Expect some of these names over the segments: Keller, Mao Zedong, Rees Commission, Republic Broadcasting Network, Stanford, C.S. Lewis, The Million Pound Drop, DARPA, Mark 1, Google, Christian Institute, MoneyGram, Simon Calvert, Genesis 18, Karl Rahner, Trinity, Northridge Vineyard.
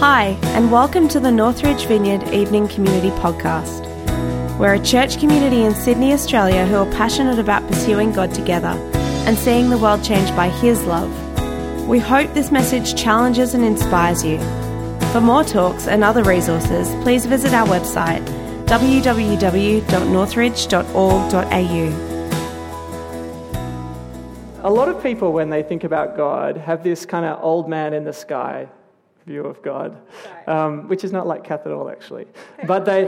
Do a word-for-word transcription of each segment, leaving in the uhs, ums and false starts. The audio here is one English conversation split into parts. Hi, and welcome to the Northridge Vineyard Evening Community Podcast. We're a church community in Sydney, Australia, who are passionate about pursuing God together and seeing the world changed by His love. We hope this message challenges and inspires you. For more talks and other resources, please visit our website, w w w dot northridge dot org dot a u. A lot of people, when they think about God, have this kind of old man in the sky view of God, um, which is not like Kath at all, actually. But they,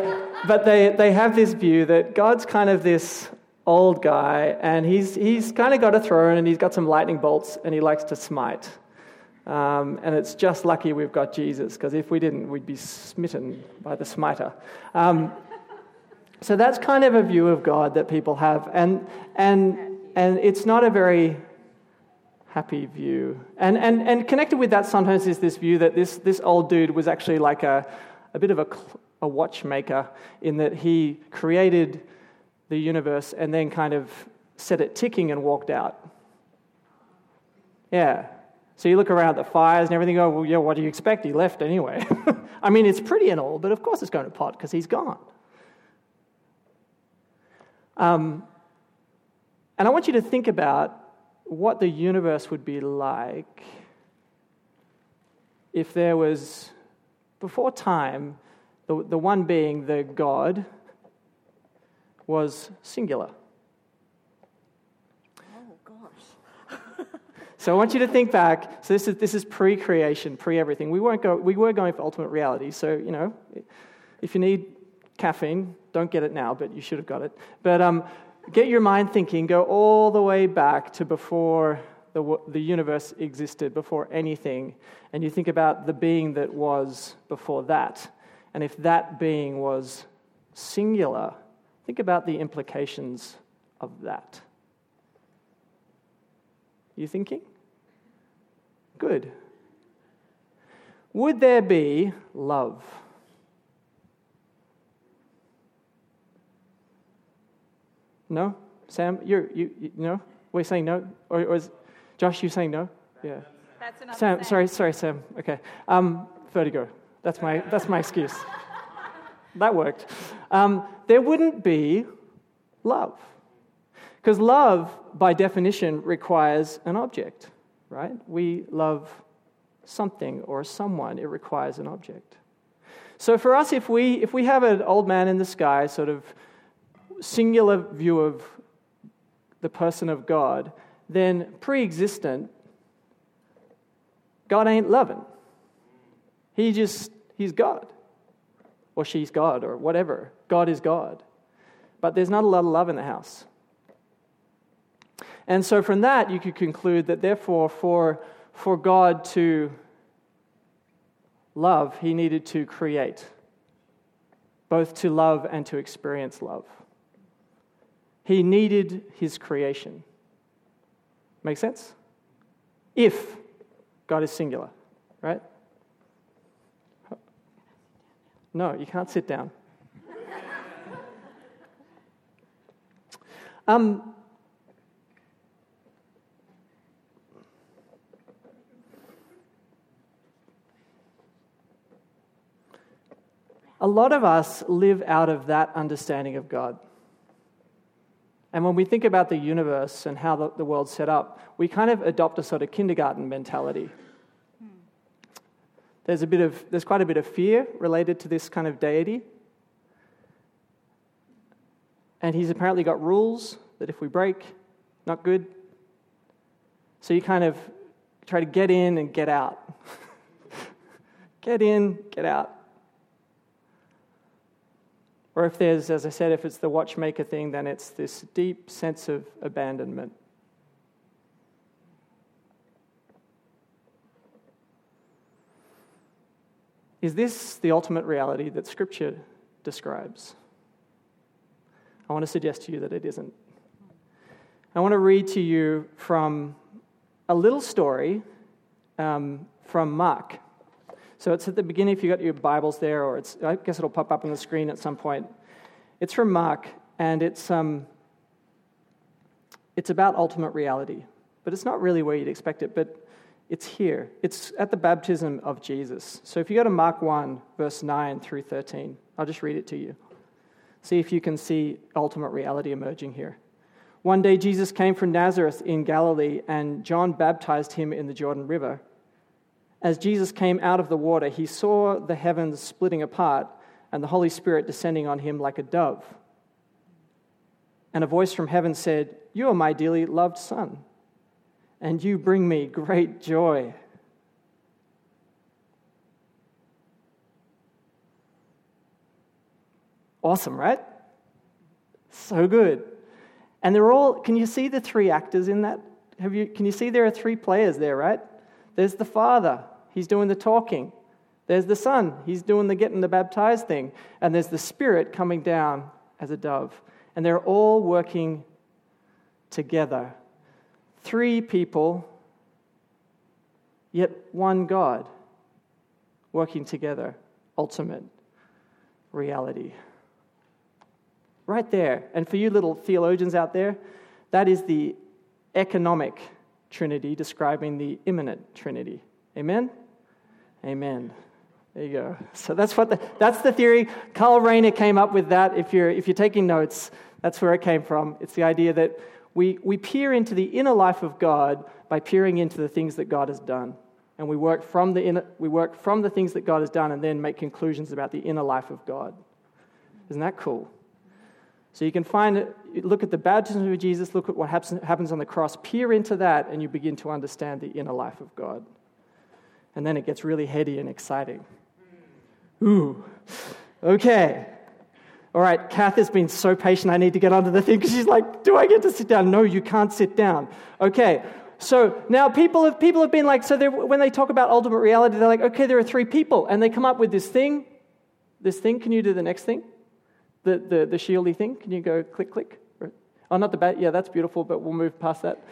but they, they have this view that God's kind of this old guy, and he's he's kind of got a throne, and he's got some lightning bolts, and he likes to smite. Um, and it's just lucky we've got Jesus, because if we didn't, we'd be smitten by the smiter. Um, so that's kind of a view of God that people have, and and and it's not a very happy view. And and and connected with that sometimes is this view that this this old dude was actually like a a bit of a a watchmaker, in that he created the universe and then kind of set it ticking and walked out. Yeah. So you look around at the fires and everything, oh, well, yeah, what do you expect? He left anyway. I mean, it's pretty and all, but of course it's going to pot because he's gone. Um, and I want you to think about what the universe would be like if there was, before time, the, the one being, the God, was singular. Oh, gosh. So I want you to think back. So this is this is pre-creation, pre-everything. We weren't go, we were going for ultimate reality. So, you know, if you need caffeine, don't get it now, but you should have got it. But um, get your mind thinking. Go all the way back to before the the universe existed, before anything, and you think about the being that was before that. And if that being was singular, think about the implications of that. You thinking? Good. Would there be love? No? Sam, you're, you you no? We're saying no? Or, or is Josh, you saying no? Yeah. That's another Sam, thing. sorry, sorry, Sam. Okay. Um, vertigo. That's my that's my excuse. That worked. Um, there wouldn't be love. Because love, by definition, requires an object, right? We love something or someone. It requires an object. So for us, if we if we have an old man in the sky sort of singular view of the person of God, then pre-existent, God ain't loving. He just, he's God. Or she's God, or whatever. God is God. But there's not a lot of love in the house. And so from that, you could conclude that therefore, for, for God to love, he needed to create, both to love and to experience love. He needed his creation. Make sense? If God is singular, right? No, you can't sit down. um, a lot of us live out of that understanding of God. And when we think about the universe and how the, the world's set up, we kind of adopt a sort of kindergarten mentality. There's a bit of there's quite a bit of fear related to this kind of deity. And he's apparently got rules that if we break, not good. So you kind of try to get in and get out. Get in, get out. Or if there's, as I said, if it's the watchmaker thing, then it's this deep sense of abandonment. Is this the ultimate reality that Scripture describes? I want to suggest to you that it isn't. I want to read to you from a little story um, from Mark. So it's at the beginning, if you've got your Bibles there, or it's, I guess it'll pop up on the screen at some point. It's from Mark, and it's um, it's about ultimate reality. But it's not really where you'd expect it, but It's here. It's at the baptism of Jesus. So if you go to Mark one, verse nine through thirteen, I'll just read it to you. See if you can see ultimate reality emerging here. One day Jesus came from Nazareth in Galilee, and John baptized him in the Jordan River. As Jesus came out of the water, he saw the heavens splitting apart and the Holy Spirit descending on him like a dove. And a voice from heaven said, "You are my dearly loved Son, and you bring me great joy." Awesome, right? So good. And they're all, can you see the three actors in that? Have you? Can you see there are three players there, right? There's the Father, he's doing the talking. There's the Son, he's doing the getting the baptized thing. And there's the Spirit coming down as a dove. And they're all working together. Three people, yet one God, working together, ultimate reality. Right there. And for you little theologians out there, that is the economic Trinity describing the immanent Trinity. Amen? Amen. There you go. So that's what the, that's the theory. Karl Rahner came up with that. If you're if you're taking notes, that's where it came from. It's the idea that we we peer into the inner life of God by peering into the things that God has done, and we work from the inner, we work from the things that God has done, and then make conclusions about the inner life of God. Isn't that cool? So you can find it. Look at the baptism of Jesus. Look at what happens happens on the cross. Peer into that, and you begin to understand the inner life of God, and then it gets really heady and exciting. Ooh, okay. All right, Kath has been so patient, I need to get onto the thing, because she's like, do I get to sit down? No, you can't sit down. Okay, so now people have people have been like, so when they talk about ultimate reality, they're like, okay, there are three people, and they come up with this thing. This thing, can you do the next thing? The the, the shieldy thing, can you go click, click? Oh, not the bat, yeah, that's beautiful, but we'll move past that.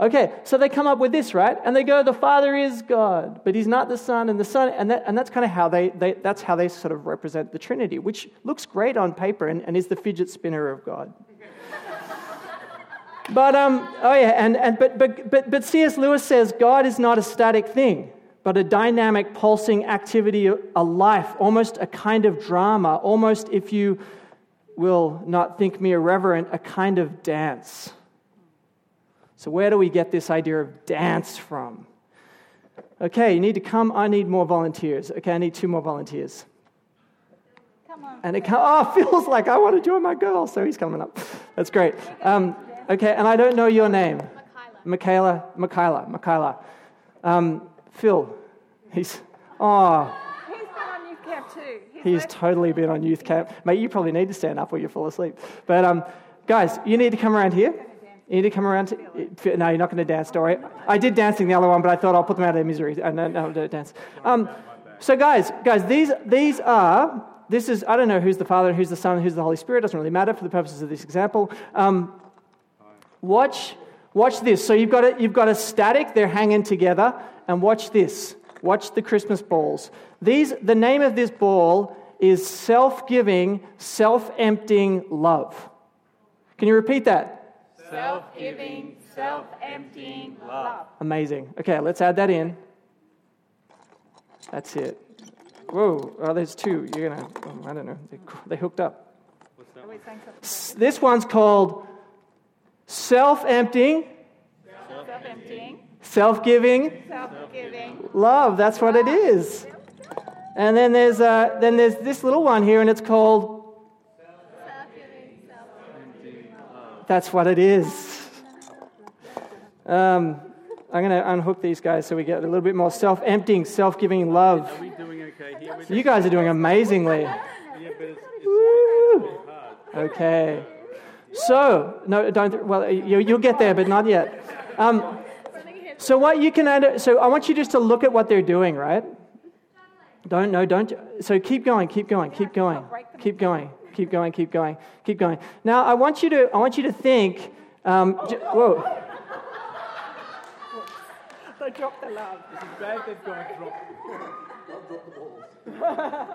Okay, so they come up with this, right? And they go, the Father is God, but he's not the Son, and the Son, and that, and that's kind of how they, they that's how they sort of represent the Trinity, which looks great on paper and, and is the fidget spinner of God. but um, oh yeah, and, and but but but but C S Lewis says God is not a static thing, but a dynamic, pulsing activity, a life, almost a kind of drama, almost, if you will not think me irreverent, a kind of dance. So where do we get this idea of dance from? Okay, you need to come. I need more volunteers. Okay, I need two more volunteers. Come on. And it come, oh, feels like I want to join my girl, so he's coming up. That's great. Um, okay, and I don't know your name. Michaela. Michaela. Michaela. Michaela. Um, Phil. He's, oh. He's been on youth camp too. He's, he's totally been on youth camp. Mate, you probably need to stand up or you fall asleep. But um, guys, you need to come around here. You need to come around. To, no, you're not going to dance, Dory. I did dancing the other one, but I thought I'll put them out of their misery. I don't, I don't dance. Um, so, guys, guys, these these are. This is. I don't know who's the Father, who's the Son, who's the Holy Spirit. Doesn't really matter for the purposes of this example. Um, watch, watch this. So you've got a, you've got a static. They're hanging together, and watch this. Watch the Christmas balls. These. The name of this ball is self-giving, self-emptying love. Can you repeat that? Self-giving, self-emptying love. Amazing. Okay, let's add that in. That's it. Whoa, oh, there's two. You're going to, oh, I don't know. They, they hooked up. What's that one? S- this one's called self-emptying. Self-emptying. Self-giving. Self-giving. Love, that's what it is. And then there's uh, then there's this little one here, and it's called. That's what it is. Um, I'm going to unhook these guys so we get a little bit more self-emptying, self-giving love. Are we doing okay here? You guys are doing amazingly. Yeah, but it's, it's hard. Okay. So, no, don't. Well, you, you'll get there, but not yet. Um, so what you can add. So I want you just to look at what they're doing, right? Don't no, don't. So keep going, keep going, keep going, keep going. Keep going, keep going, keep going. Now, I want you to, I want you to think. Um, j- whoa! They dropped the love. It's bad they've gone and dropped. Not dropped the balls.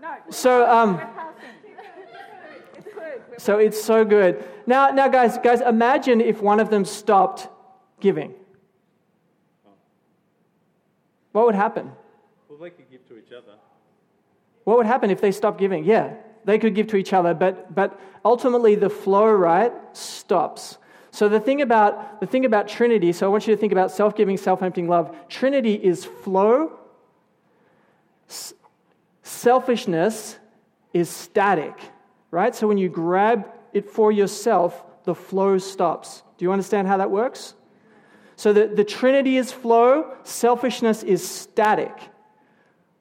No. So um. It's good. So it's so good. Now, now, guys, guys, imagine if one of them stopped giving. What would happen? Well, they could give to each other. What would happen if they stopped giving? Yeah, they could give to each other, but but ultimately the flow, right, stops. So the thing about the thing about Trinity, so I want you to think about self-giving, self-emptying love. Trinity is flow. S- selfishness is static, right? So when you grab it for yourself, the flow stops. Do you understand how that works? So the, the Trinity is flow, selfishness is static.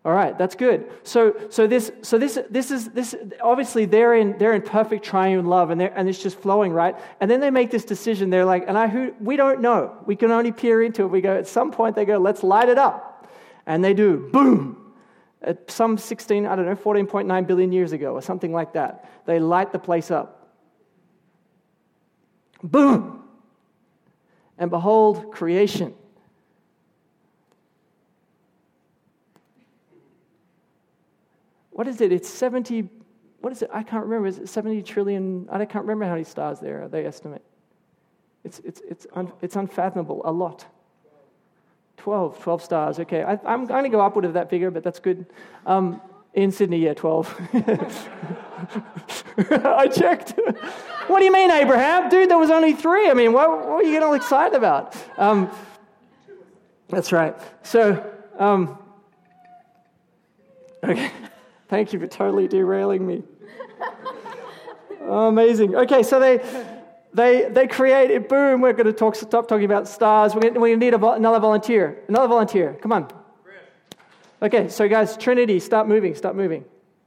All right, that's good. So, so this, so this, this is this. Obviously, they're in they're in perfect triune love, and and it's just flowing, right? And then they make this decision. They're like, and I who we don't know. We can only peer into it. We go at some point. They go, let's light it up, and they do. Boom. At some sixteen, I don't know, fourteen point nine billion years ago, or something like that. They light the place up. Boom. And behold, creation. What is it? It's seventy, what is it? I can't remember. Is it seventy trillion? I can't remember how many stars there are, they estimate. It's it's it's un, it's unfathomable, a lot. twelve, twelve stars, okay. I, I'm going to go upward of that figure, but that's good. Um, in Sydney, yeah, twelve. I checked. What do you mean, Abraham? Dude, there was only three. I mean, what, what are you getting all excited about? Um, that's right. So, um, okay. Thank you for totally derailing me. Oh, amazing. Okay, so they they they create it. Boom, we're going to talk, stop talking about stars. We're going to, we need a, another volunteer. Another volunteer. Come on. Okay, so guys, Trinity, start moving, start moving,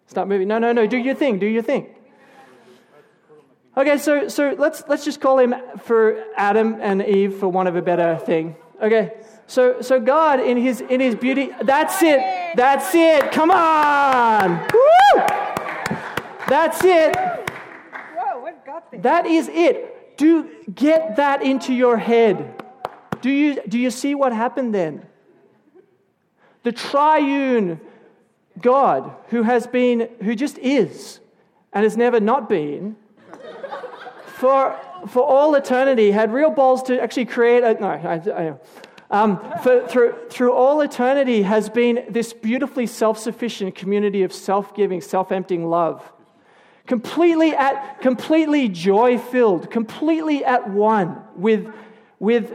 start moving. No, no, no, do your thing, do your thing. Okay, so so let's let's just call him for Adam and Eve for want of a better thing. Okay, so so God in his in his beauty, that's it, that's it, come on, woo, that's it, whoa, we've got this. That is it. Do get that into your head. Do you do you see what happened then? The triune God who has been, who just is, and has never not been, for. For all eternity, had real balls to actually create. A, no, I, I, um, for, through through all eternity has been this beautifully self-sufficient community of self-giving, self-emptying love, completely at, completely joy-filled, completely at one with with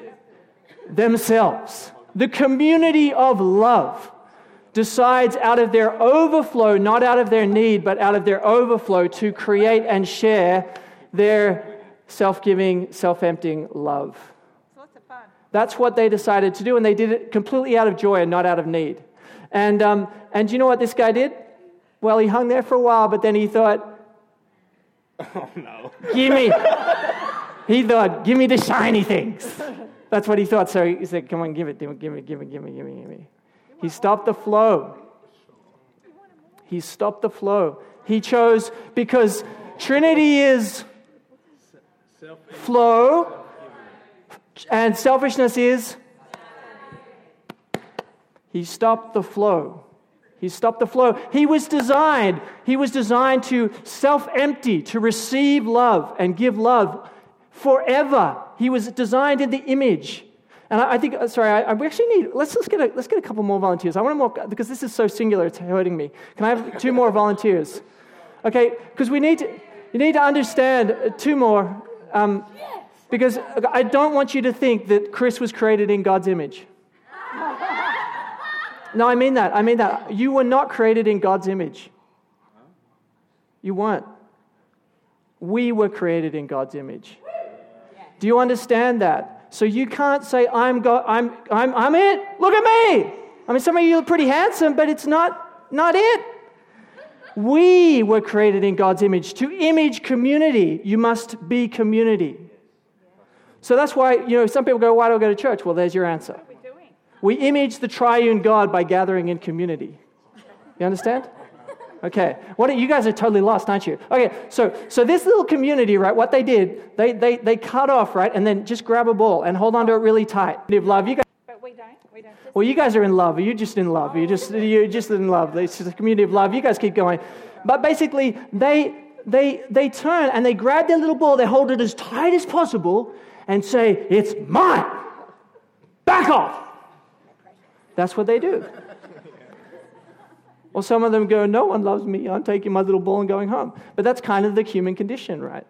themselves. The community of love decides out of their overflow, not out of their need, but out of their overflow, to create and share their self-giving, self-emptying love. So lots of fun. That's what they decided to do, and they did it completely out of joy and not out of need. And um, and do you know what this guy did? Well, he hung there for a while, but then he thought, oh no. Give me. He thought, give me the shiny things. That's what he thought. So he said, come on, give it, give me, give me, give me, give me, give me. He stopped the flow. He stopped the flow. He chose, because Trinity is flow, and selfishness is. He stopped the flow. He stopped the flow. He was designed. He was designed to self-empty, to receive love and give love forever. He was designed in the image. And I, I think. Sorry, I, we actually need. Let's let's get a let's get a couple more volunteers. I want more, because this is so singular. It's hurting me. Can I have two more volunteers? Okay, because we need to. You need to understand uh, two more. Um, because I don't want you to think that Chris was created in God's image. No, I mean that. I mean that. You were not created in God's image. You weren't. We were created in God's image. Do you understand that? So you can't say, I'm God, I'm I'm I'm it. Look at me. I mean, some of you are pretty handsome, but it's not not it. We were created in God's image. To image community, you must be community. So that's why, you know, some people go, why do I go to church? Well, there's your answer. What are we doing? We image the triune God by gathering in community. You understand? Okay. What are, you guys are totally lost, aren't you? Okay, so so this little community, right, what they did, they they they cut off, right, and then just grab a ball and hold on to it really tight. Love, you guys. We don't. We don't. Well, you guys are in love. You're just in love. You're just you're just in love. It's just a community of love. You guys keep going, but basically they they they turn and they grab their little ball. They hold it as tight as possible and say, "It's mine. Back off." That's what they do. Or some of them go, no one loves me. I'm taking my little ball and going home. But that's kind of the human condition, right?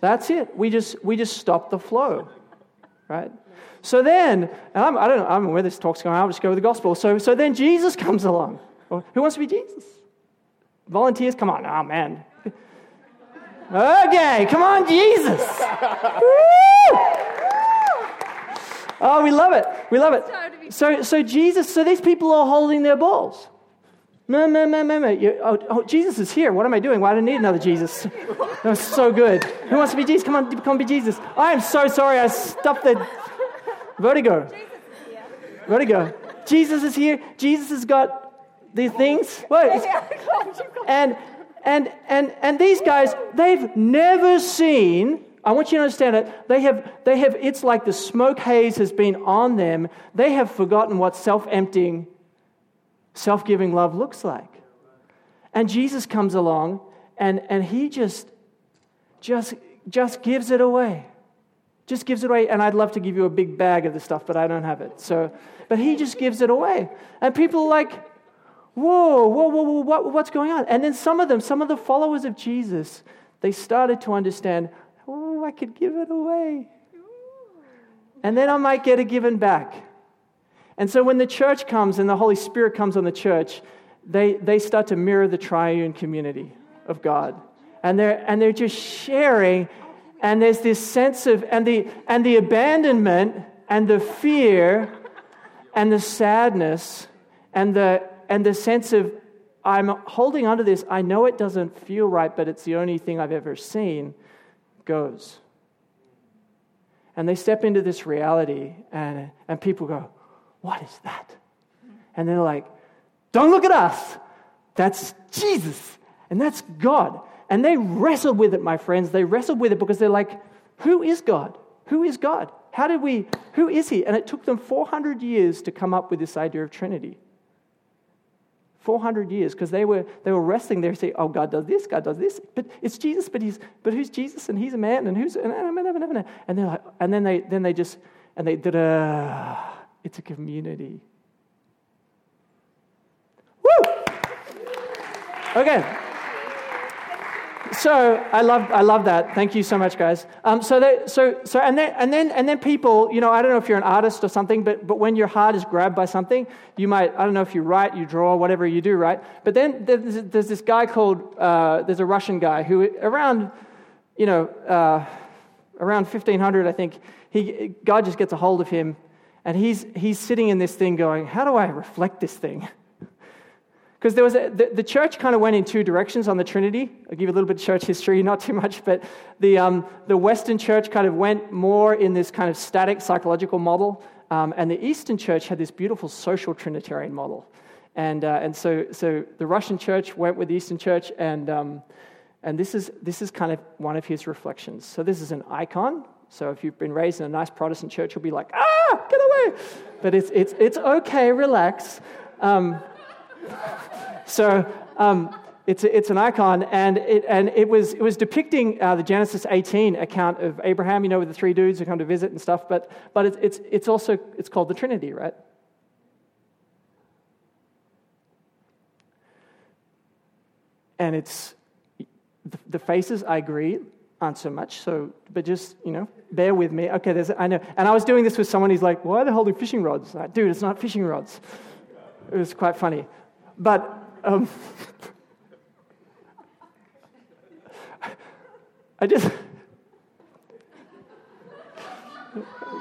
That's it. We just we just stop the flow, right? So then, and I'm, I don't know, I don't know where this talk's going. I'll just go with the gospel. So so then Jesus comes along. Well, who wants to be Jesus? Volunteers, come on. Oh, man. Okay, come on, Jesus. Woo! Oh, we love it. We love it. So so Jesus, so these people are holding their balls. No, no, no, no, no. You, oh, oh, Jesus is here. What am I doing? Well, I don't need another Jesus. That was so good. Who wants to be Jesus? Come on, come be Jesus. I am so sorry. I stuffed the vertigo. Vertigo. Jesus is here. Jesus has got these things. Wait. And and and and these guys, they've never seen. I want you to understand that they have they have. It's like the smoke haze has been on them. They have forgotten what self-emptying, self-giving love looks like. And Jesus comes along and, and he just, just, just gives it away. Just gives it away. And I'd love to give you a big bag of this stuff, but I don't have it. So, but he just gives it away. And people are like, whoa, whoa, whoa, whoa, what, what's going on? And then some of them, some of the followers of Jesus, they started to understand, oh, I could give it away. And then I might get it given back. And so when the church comes and the Holy Spirit comes on the church, they, they start to mirror the triune community of God. And they're and they're just sharing, and there's this sense of and the and the abandonment and the fear and the sadness and the and the sense of I'm holding onto this, I know it doesn't feel right, but it's the only thing I've ever seen, goes. And they step into this reality and and people go, what is that? And they're like, don't look at us. That's Jesus. And that's God. And they wrestle with it, my friends. They wrestle with it because they're like, who is God? Who is God? How did we, who is he? And it took them four hundred years to come up with this idea of Trinity. four hundred years, because they were they were wrestling. They say, oh, God does this, God does this. But it's Jesus, but he's but who's Jesus? And he's a man, and who's and, and they're like, and then they then they just and they did a It's a community. Woo! Okay. So I love I love that. Thank you so much, guys. Um, so they, so so and then and then and then people, you know, I don't know if you're an artist or something, but but when your heart is grabbed by something, you might I don't know if you write, you draw, whatever you do, right? But then there's, there's this guy called uh, there's a Russian guy who around, you know, uh, around fifteen hundred, I think he God just gets a hold of him. And he's he's sitting in this thing going, how do I reflect this thing? Because there was a, the, the church kind of went in two directions on the Trinity. I'll give you a little bit of church history, not too much, but the um, the Western church kind of went more in this kind of static psychological model, um, and the Eastern church had this beautiful social Trinitarian model, and uh, and so so the Russian church went with the Eastern church, and um, and this is this is kind of one of his reflections. So this is an icon. So if you've been raised in a nice Protestant church, you'll be like, ah, get away. But it's it's it's okay, relax. Um, so um, it's it's an icon, and it and it was it was depicting uh, the Genesis eighteen account of Abraham, you know, with the three dudes who come to visit and stuff. But but it's it's it's also it's called the Trinity, right? And it's the, the faces. I agree. Aren't so much, so but just you know, bear with me. Okay, there's I know, and I was doing this with someone. He's like, "Why are they holding fishing rods?" Like, dude, it's not fishing rods. It was quite funny, but um, I just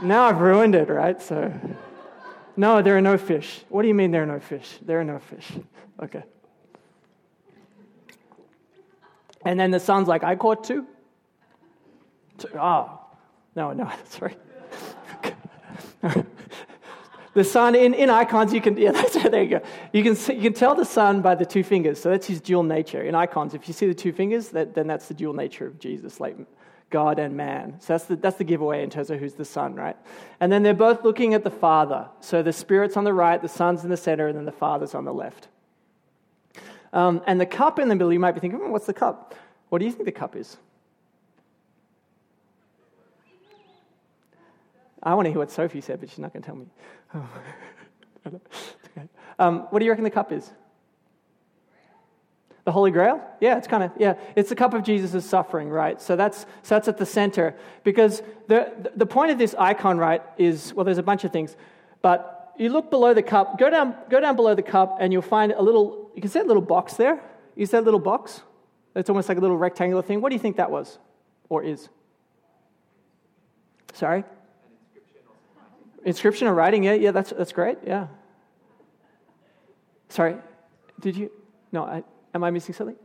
now I've ruined it, right? So no, there are no fish. What do you mean there are no fish? There are no fish. Okay. And then the son's like, "I caught two." Oh, no, no, sorry. The sun, in, in icons, you can, yeah, that's, there you go. You can see, you can tell the sun by the two fingers, so that's his dual nature. In icons, if you see the two fingers, that, then that's the dual nature of Jesus, like God and man. So that's the, that's the giveaway in terms of who's the son, right? And then they're both looking at the Father. So the Spirit's on the right, the Son's in the center, and then the Father's on the left. Um, and the cup in the middle, you might be thinking, hmm, what's the cup? What do you think the cup is? I want to hear what Sophie said, but she's not going to tell me. Oh. Okay. Um, what do you reckon the cup is? The Holy Grail? Yeah, it's kind of, yeah. It's the cup of Jesus' suffering, right? So that's so that's at the center. Because the the point of this icon, right, is, well, there's a bunch of things. But you look below the cup, go down go down below the cup, and you'll find a little, you can see that little box there? You see that little box? It's almost like a little rectangular thing. What do you think that was? Or is? Sorry? An inscription or writing. Inscription or writing, yeah, yeah, that's that's great, yeah. Sorry, did you? No, I... Am I missing something?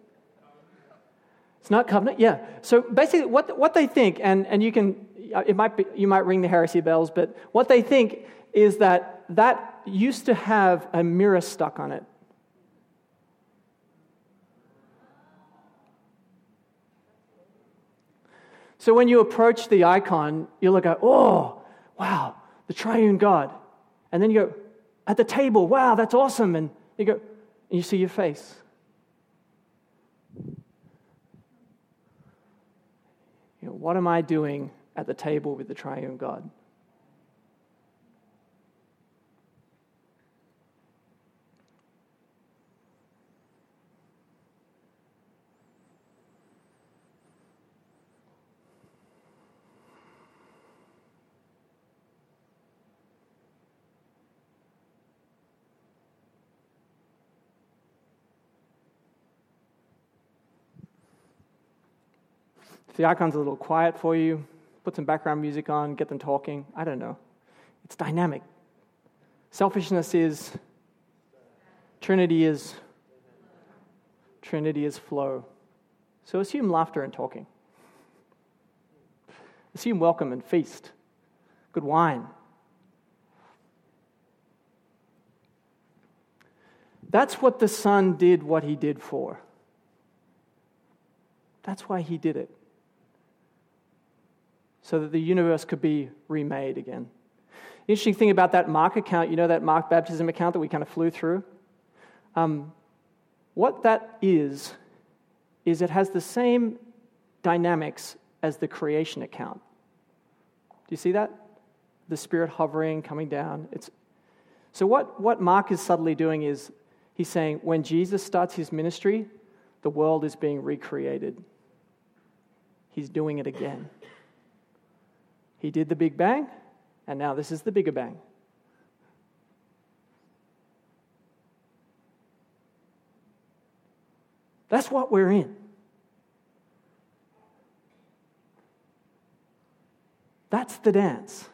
It's not covenant, yeah. So basically, what what they think, and, and you can, it might be, you might ring the heresy bells, but what they think is that that used to have a mirror stuck on it. So when you approach the icon, you look at, oh, wow, the triune God, and then you go at the table, wow, that's awesome, and you go, and you see your face. What am I doing at the table with the triune God? If the icon's a little quiet for you, put some background music on, get them talking. I don't know. It's dynamic. Selfishness is. Trinity is. Trinity is flow. So assume laughter and talking. Assume welcome and feast. Good wine. That's what the Son did what he did for. That's why he did it. So that the universe could be remade again. The interesting thing about that Mark account, you know that Mark baptism account that we kind of flew through? Um, what that is, is it has the same dynamics as the creation account. Do you see that? The Spirit hovering, coming down. It's so what, what Mark is subtly doing is he's saying when Jesus starts his ministry, the world is being recreated. He's doing it again. He did the Big Bang, and now this is the bigger bang. That's what we're in. That's the dance.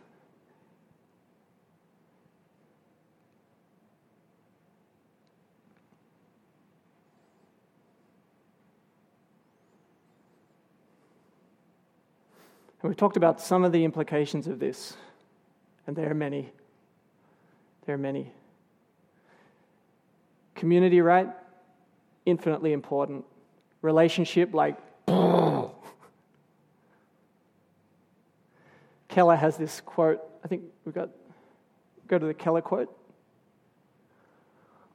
And we've talked about some of the implications of this, and there are many. There are many. Community, right? Infinitely important. Relationship, like... Keller has this quote. I think we've got... Go to the Keller quote.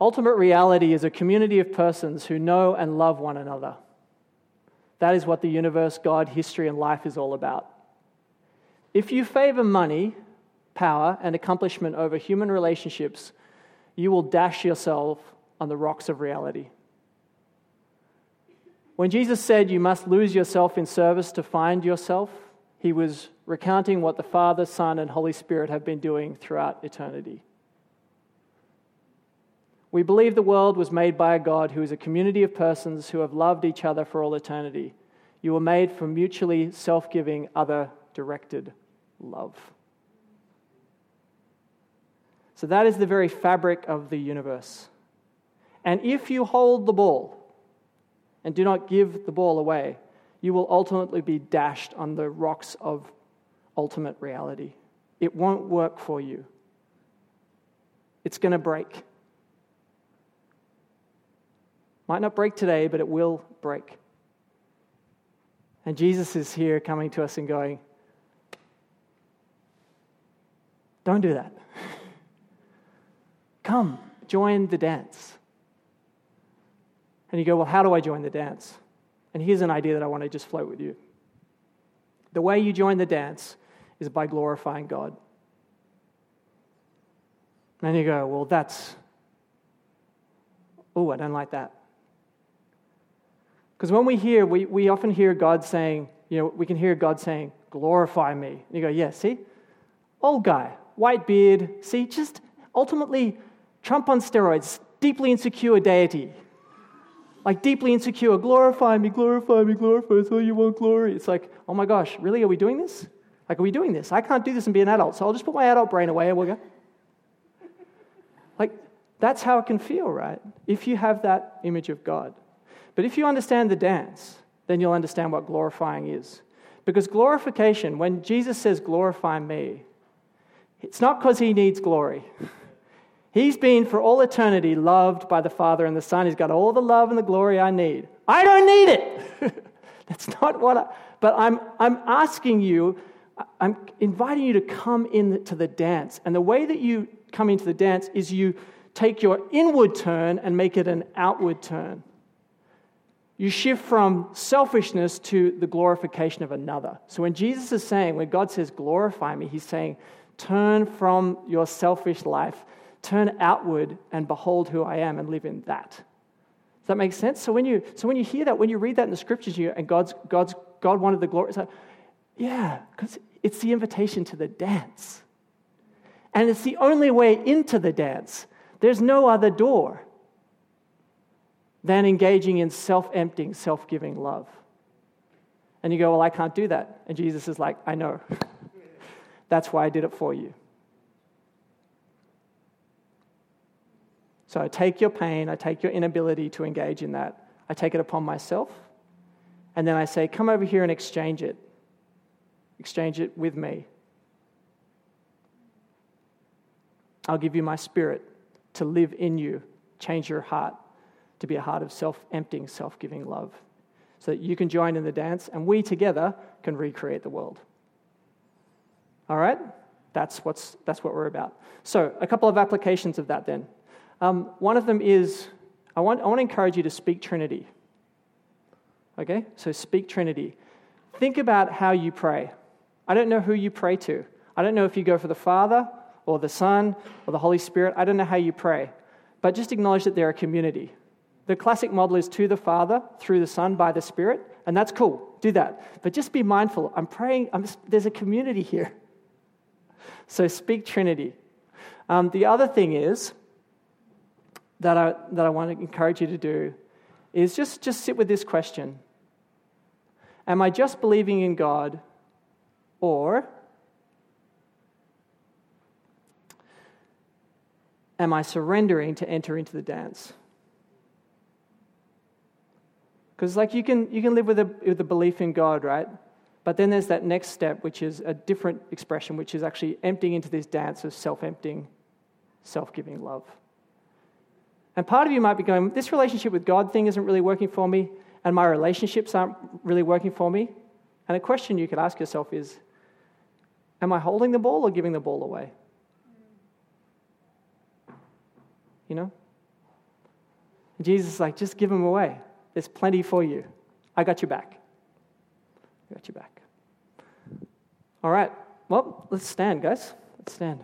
Ultimate reality is a community of persons who know and love one another. That is what the universe, God, history, and life is all about. If you favor money, power, and accomplishment over human relationships, you will dash yourself on the rocks of reality. When Jesus said you must lose yourself in service to find yourself, he was recounting what the Father, Son, and Holy Spirit have been doing throughout eternity. We believe the world was made by a God who is a community of persons who have loved each other for all eternity. You were made for mutually self-giving, other-directed love. So that is the very fabric of the universe. And if you hold the ball and do not give the ball away, you will ultimately be dashed on the rocks of ultimate reality. It won't work for you. It's going to break. Might not break today, but it will break. And Jesus is here coming to us and going, don't do that. Come, join the dance. And you go, well, how do I join the dance? And here's an idea that I want to just float with you. The way you join the dance is by glorifying God. And you go, well, that's, oh, I don't like that. Because when we hear, we, we often hear God saying, you know, we can hear God saying, glorify me. And you go, yeah, see? Old guy, white beard, see, just ultimately Trump on steroids, deeply insecure deity. Like deeply insecure, glorify me, glorify me, glorify me, so you want glory. It's like, oh my gosh, really, are we doing this? Like, are we doing this? I can't do this and be an adult, so I'll just put my adult brain away and we'll go. Like, that's how it can feel, right? If you have that image of God. But if you understand the dance, then you'll understand what glorifying is. Because glorification, when Jesus says, glorify me, it's not because he needs glory. He's been for all eternity loved by the Father and the Son. He's got all the love and the glory I need. I don't need it. That's not what I... But I'm, I'm asking you, I'm inviting you to come into the dance. And the way that you come into the dance is you take your inward turn and make it an outward turn. You shift from selfishness to the glorification of another. So when Jesus is saying, when God says, glorify me, he's saying, turn from your selfish life, turn outward and behold who I am and live in that. Does that make sense? So when you so when you hear that, when you read that in the scriptures, you and God's God's God wanted the glory. It's like, yeah, because it's the invitation to the dance. And it's the only way into the dance. There's no other door than engaging in self-emptying, self-giving love. And you go, well, I can't do that. And Jesus is like, I know. That's why I did it for you. So I take your pain, I take your inability to engage in that. I take it upon myself. And then I say, come over here and exchange it. Exchange it with me. I'll give you my spirit to live in you, change your heart to be a heart of self-emptying, self-giving love so that you can join in the dance and we together can recreate the world. All right? That's what's that's what we're about. So a couple of applications of that then. Um, one of them is I want I want to encourage you to speak Trinity. Okay? So speak Trinity. Think about how you pray. I don't know who you pray to. I don't know if you go for the Father or the Son or the Holy Spirit. I don't know how you pray. But just acknowledge that they're a community. The classic model is to the Father, through the Son, by the Spirit, and that's cool. Do that. But just be mindful. I'm praying. I'm, there's a community here. So speak Trinity. Um, the other thing is that I, that I want to encourage you to do is just, just sit with this question. Am I just believing in God, or am I surrendering to enter into the dance? Because like you can you can live with a with a belief in God, right? But then there's that next step, which is a different expression, which is actually emptying into this dance of self-emptying, self-giving love. And part of you might be going, this relationship with God thing isn't really working for me, and my relationships aren't really working for me. And a question you could ask yourself is, am I holding the ball or giving the ball away? You know? And Jesus is like, just give them away. There's plenty for you. I got your back. I got your back. All right. Well, let's stand, guys. Let's stand.